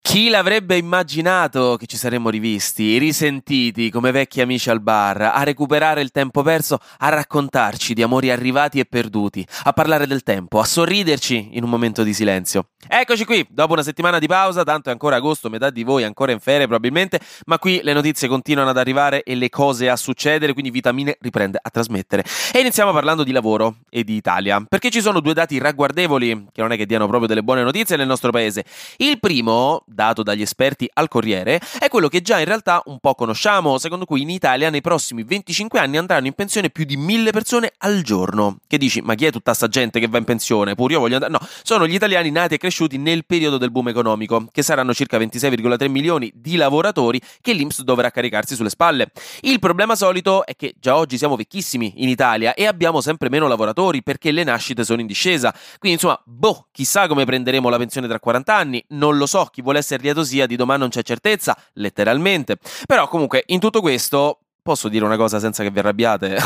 Chi l'avrebbe immaginato che ci saremmo rivisti, risentiti come vecchi amici al bar, a recuperare il tempo perso, a raccontarci di amori arrivati e perduti, a parlare del tempo, a sorriderci in un momento di silenzio. Eccoci qui, dopo una settimana di pausa, tanto è ancora agosto, metà di voi ancora in ferie probabilmente, ma qui le notizie continuano ad arrivare e le cose a succedere, quindi Vitamine riprende a trasmettere. E iniziamo parlando di lavoro e di Italia, perché ci sono due dati ragguardevoli, che non è che diano proprio delle buone notizie nel nostro paese. Il primo, dato dagli esperti al Corriere, è quello che già in realtà un po' conosciamo, secondo cui in Italia nei prossimi 25 anni andranno in pensione più di 1000 persone al giorno. Che dici, ma chi è tutta sta gente che va in pensione? Pure io voglio andare... No, sono gli italiani nati e cresciuti nel periodo del boom economico, che saranno circa 26,3 milioni di lavoratori che l'INPS dovrà caricarsi sulle spalle. Il problema solito è che già oggi siamo vecchissimi in Italia e abbiamo sempre meno lavoratori perché le nascite sono in discesa. Quindi insomma, chissà come prenderemo la pensione tra 40 anni, non lo so, chi vuole essere lieto sia, di domani non c'è certezza, letteralmente. Però comunque in tutto questo posso dire una cosa senza che vi arrabbiate.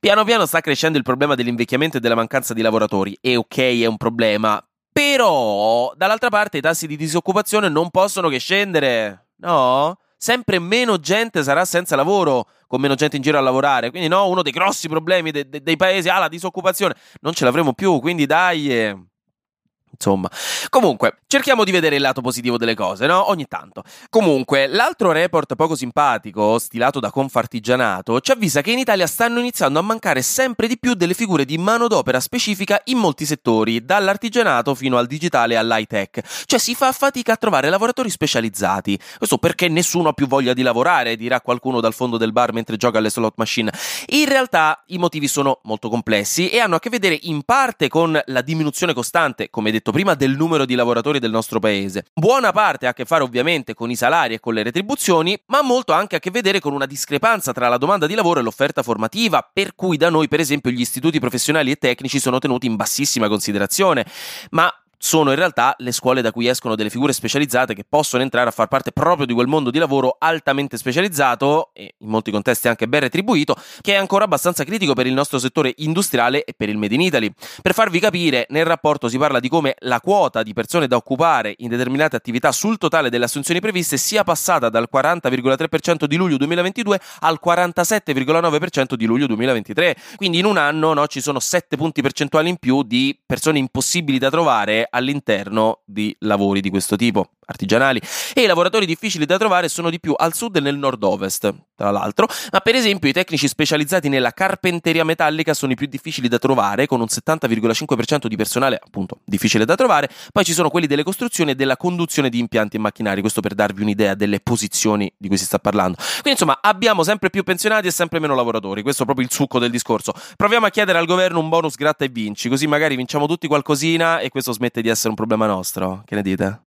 Piano piano sta crescendo il problema dell'invecchiamento e della mancanza di lavoratori e ok, è un problema, però dall'altra parte i tassi di disoccupazione non possono che scendere, no? Sempre meno gente sarà senza lavoro, con meno gente in giro a lavorare, quindi no, uno dei grossi problemi dei paesi, la disoccupazione, non ce l'avremo più, quindi dai... Insomma, comunque, cerchiamo di vedere il lato positivo delle cose, no? Ogni tanto. Comunque, l'altro report poco simpatico, stilato da Confartigianato, ci avvisa che in Italia stanno iniziando a mancare sempre di più delle figure di manodopera specifica in molti settori, dall'artigianato fino al digitale e all'high tech. Cioè si fa fatica a trovare lavoratori specializzati. Questo perché nessuno ha più voglia di lavorare, dirà qualcuno dal fondo del bar mentre gioca alle slot machine. In realtà i motivi sono molto complessi e hanno a che vedere in parte con la diminuzione costante, come detto prima, del numero di lavoratori del nostro paese. Buona parte ha a che fare ovviamente con i salari e con le retribuzioni, ma molto anche a che vedere con una discrepanza tra la domanda di lavoro e l'offerta formativa, per cui da noi per esempio gli istituti professionali e tecnici sono tenuti in bassissima considerazione, ma sono in realtà le scuole da cui escono delle figure specializzate che possono entrare a far parte proprio di quel mondo di lavoro altamente specializzato e in molti contesti anche ben retribuito, che è ancora abbastanza critico per il nostro settore industriale e per il Made in Italy. Per farvi capire, nel rapporto si parla di come la quota di persone da occupare in determinate attività sul totale delle assunzioni previste sia passata dal 40,3% di luglio 2022 al 47,9% di luglio 2023. Quindi in un anno, no, ci sono 7 punti percentuali in più di persone impossibili da trovare all'interno di lavori di questo tipo, artigianali, e i lavoratori difficili da trovare sono di più al sud e nel nord-ovest, tra l'altro, ma per esempio i tecnici specializzati nella carpenteria metallica sono i più difficili da trovare, con un 70,5% di personale appunto difficile da trovare. Poi ci sono quelli delle costruzioni e della conduzione di impianti e macchinari, questo per darvi un'idea delle posizioni di cui si sta parlando. Quindi insomma abbiamo sempre più pensionati e sempre meno lavoratori, questo è proprio il succo del discorso. Proviamo a chiedere al governo un bonus gratta e vinci, così magari vinciamo tutti qualcosina e questo smette di essere un problema nostro, che ne dite?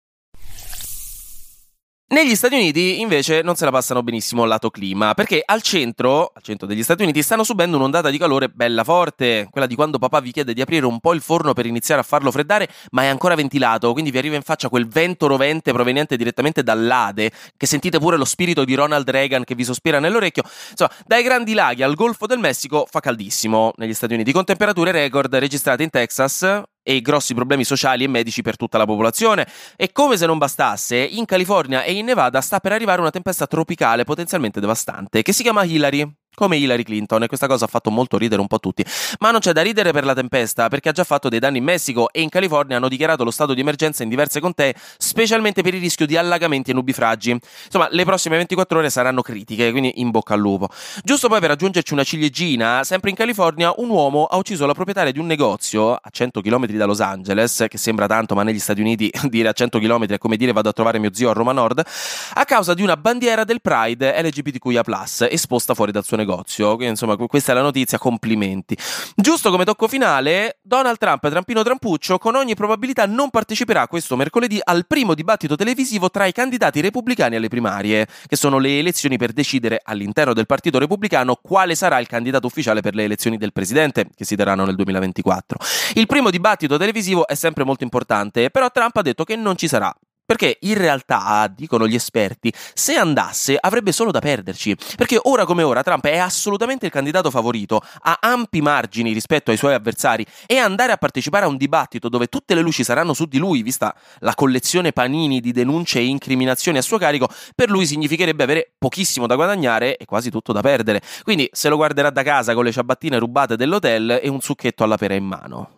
Negli Stati Uniti invece non se la passano benissimo lato clima, perché al centro degli Stati Uniti stanno subendo un'ondata di calore bella forte, quella di quando papà vi chiede di aprire un po' il forno per iniziare a farlo freddare, ma è ancora ventilato, quindi vi arriva in faccia quel vento rovente proveniente direttamente dall'Ade, che sentite pure lo spirito di Ronald Reagan che vi sospira nell'orecchio. Insomma, dai Grandi Laghi al Golfo del Messico fa caldissimo negli Stati Uniti, con temperature record registrate in Texas e grossi problemi sociali e medici per tutta la popolazione. E come se non bastasse, in California e in Nevada sta per arrivare una tempesta tropicale potenzialmente devastante che si chiama Hillary, come Hillary Clinton, e questa cosa ha fatto molto ridere un po' tutti, ma non c'è da ridere per la tempesta, perché ha già fatto dei danni in Messico e in California hanno dichiarato lo stato di emergenza in diverse contee, specialmente per il rischio di allagamenti e nubifragi. Insomma, le prossime 24 ore saranno critiche, quindi in bocca al lupo. Giusto poi per aggiungerci una ciliegina, sempre in California un uomo ha ucciso la proprietaria di un negozio a 100 km da Los Angeles, che sembra tanto ma negli Stati Uniti dire a 100 km è come dire vado a trovare mio zio a Roma Nord, a causa di una bandiera del Pride LGBTQIA+ esposta fuori dal suo negozio. Quindi insomma questa è la notizia, complimenti. Giusto come tocco finale, Donald Trump, trampino trampuccio, con ogni probabilità non parteciperà questo mercoledì al primo dibattito televisivo tra i candidati repubblicani alle primarie, che sono le elezioni per decidere all'interno del partito repubblicano quale sarà il candidato ufficiale per le elezioni del presidente, che si terranno nel 2024. Il primo dibattito televisivo è sempre molto importante, però Trump ha detto che non ci sarà. Perché in realtà, dicono gli esperti, se andasse avrebbe solo da perderci, perché ora come ora Trump è assolutamente il candidato favorito, ha ampi margini rispetto ai suoi avversari, e andare a partecipare a un dibattito dove tutte le luci saranno su di lui, vista la collezione Panini di denunce e incriminazioni a suo carico, per lui significherebbe avere pochissimo da guadagnare e quasi tutto da perdere. Quindi se lo guarderà da casa con le ciabattine rubate dell'hotel e un succhetto alla pera in mano.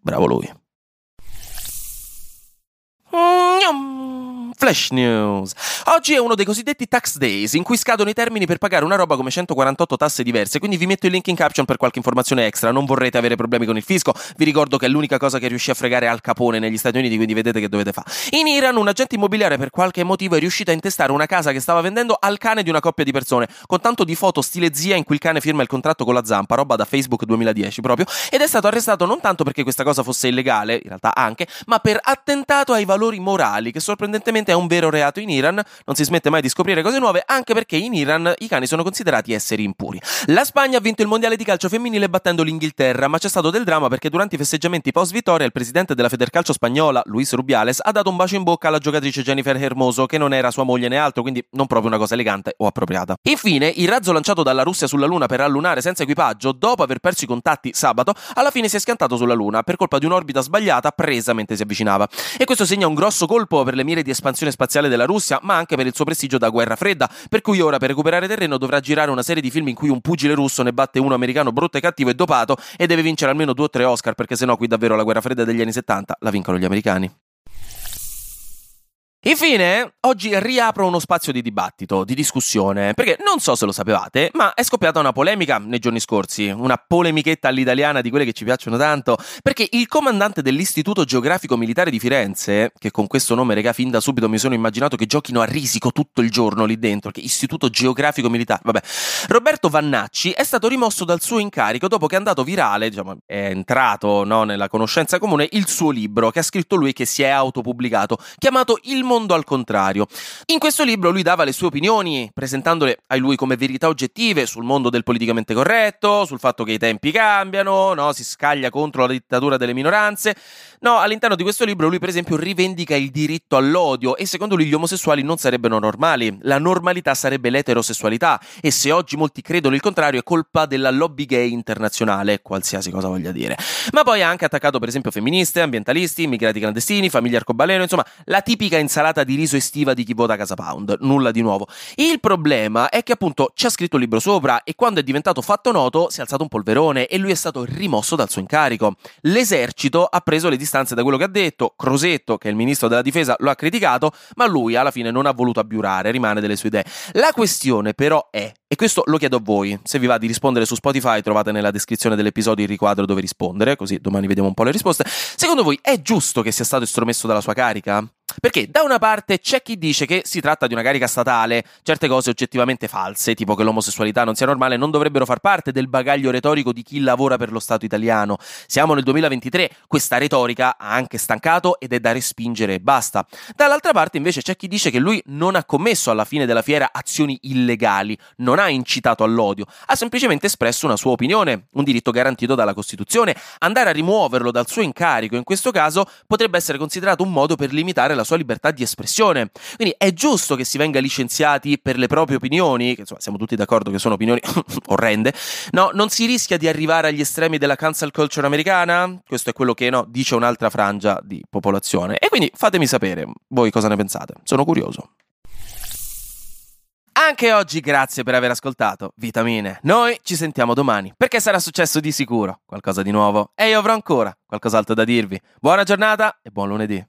Bravo lui. Flash News. Oggi è uno dei cosiddetti tax days in cui scadono i termini per pagare una roba come 148 tasse diverse, quindi vi metto il link in caption per qualche informazione extra. Non vorrete avere problemi con il fisco, vi ricordo che è l'unica cosa che riuscì a fregare Al Capone negli Stati Uniti, quindi vedete che dovete fare. In Iran un agente immobiliare per qualche motivo è riuscito a intestare una casa che stava vendendo al cane di una coppia di persone, con tanto di foto stile zia in cui il cane firma il contratto con la zampa, roba da Facebook 2010 proprio, ed è stato arrestato non tanto perché questa cosa fosse illegale, in realtà anche, ma per attentato ai valori morali, che sorprendentemente è un vero reato in Iran. Non si smette mai di scoprire cose nuove, anche perché in Iran i cani sono considerati esseri impuri. La Spagna ha vinto il mondiale di calcio femminile battendo l'Inghilterra, ma c'è stato del dramma perché durante i festeggiamenti post vittoria il presidente della Federcalcio spagnola, Luis Rubiales, ha dato un bacio in bocca alla giocatrice Jennifer Hermoso, che non era sua moglie né altro, quindi non proprio una cosa elegante o appropriata. Infine, il razzo lanciato dalla Russia sulla Luna per allunare senza equipaggio, dopo aver perso i contatti sabato, alla fine si è schiantato sulla Luna per colpa di un'orbita sbagliata presa mentre si avvicinava, e questo segna un grosso colpo per le mire di espansione spaziale della Russia, ma anche per il suo prestigio da guerra fredda, per cui ora per recuperare terreno dovrà girare una serie di film in cui un pugile russo ne batte uno americano brutto e cattivo e dopato, e deve vincere almeno 2 o 3 Oscar, perché sennò qui davvero la guerra fredda degli anni 70 la vincono gli americani. Infine, oggi riapro uno spazio di dibattito, di discussione, perché non so se lo sapevate, ma è scoppiata una polemica nei giorni scorsi, una polemichetta all'italiana di quelle che ci piacciono tanto, perché il comandante dell'Istituto Geografico Militare di Firenze, che con questo nome, regà, fin da subito mi sono immaginato che giochino a risico tutto il giorno lì dentro, che Istituto Geografico Militare, vabbè, Roberto Vannacci è stato rimosso dal suo incarico dopo che è andato virale, diciamo, è entrato, no, nella conoscenza comune, il suo libro, che ha scritto lui, che si è autopubblicato, chiamato Il mondo al contrario. In questo libro lui dava le sue opinioni, presentandole ai lui come verità oggettive sul mondo del politicamente corretto, sul fatto che i tempi cambiano, no, si scaglia contro la dittatura delle minoranze. No, all'interno di questo libro lui per esempio rivendica il diritto all'odio, e secondo lui gli omosessuali non sarebbero normali, la normalità sarebbe l'eterosessualità, e se oggi molti credono il contrario è colpa della lobby gay internazionale, qualsiasi cosa voglia dire. Ma poi ha anche attaccato per esempio femministe, ambientalisti, immigrati clandestini, famiglie arcobaleno, insomma la tipica insalata di riso estiva di chi vota CasaPound. Nulla di nuovo. Il problema è che appunto ci ha scritto il libro sopra, e quando è diventato fatto noto si è alzato un polverone e lui è stato rimosso dal suo incarico. L'esercito ha preso le distanze da quello che ha detto, Crosetto, che è il ministro della difesa, lo ha criticato, ma lui alla fine non ha voluto abbiurare, rimane delle sue idee. La questione però è, e questo lo chiedo a voi, se vi va di rispondere su Spotify trovate nella descrizione dell'episodio il riquadro dove rispondere, così domani vediamo un po' le risposte. Secondo voi è giusto che sia stato estromesso dalla sua carica? Perché da una parte c'è chi dice che si tratta di una carica statale, certe cose oggettivamente false, tipo che l'omosessualità non sia normale, non dovrebbero far parte del bagaglio retorico di chi lavora per lo Stato italiano. Siamo nel 2023, questa retorica ha anche stancato ed è da respingere e basta. Dall'altra parte invece c'è chi dice che lui non ha commesso alla fine della fiera azioni illegali, non ha incitato all'odio, ha semplicemente espresso una sua opinione, un diritto garantito dalla Costituzione. Andare a rimuoverlo dal suo incarico in questo caso potrebbe essere considerato un modo per limitare la sua libertà di espressione. Quindi è giusto che si venga licenziati per le proprie opinioni, che insomma siamo tutti d'accordo che sono opinioni orrende. No, non si rischia di arrivare agli estremi della cancel culture americana? Questo è quello che, no, dice un'altra frangia di popolazione. E quindi fatemi sapere voi cosa ne pensate, sono curioso. Anche oggi grazie per aver ascoltato Vitamine. Noi ci sentiamo domani, perché sarà successo di sicuro qualcosa di nuovo e io avrò ancora qualcos'altro da dirvi. Buona giornata e buon lunedì.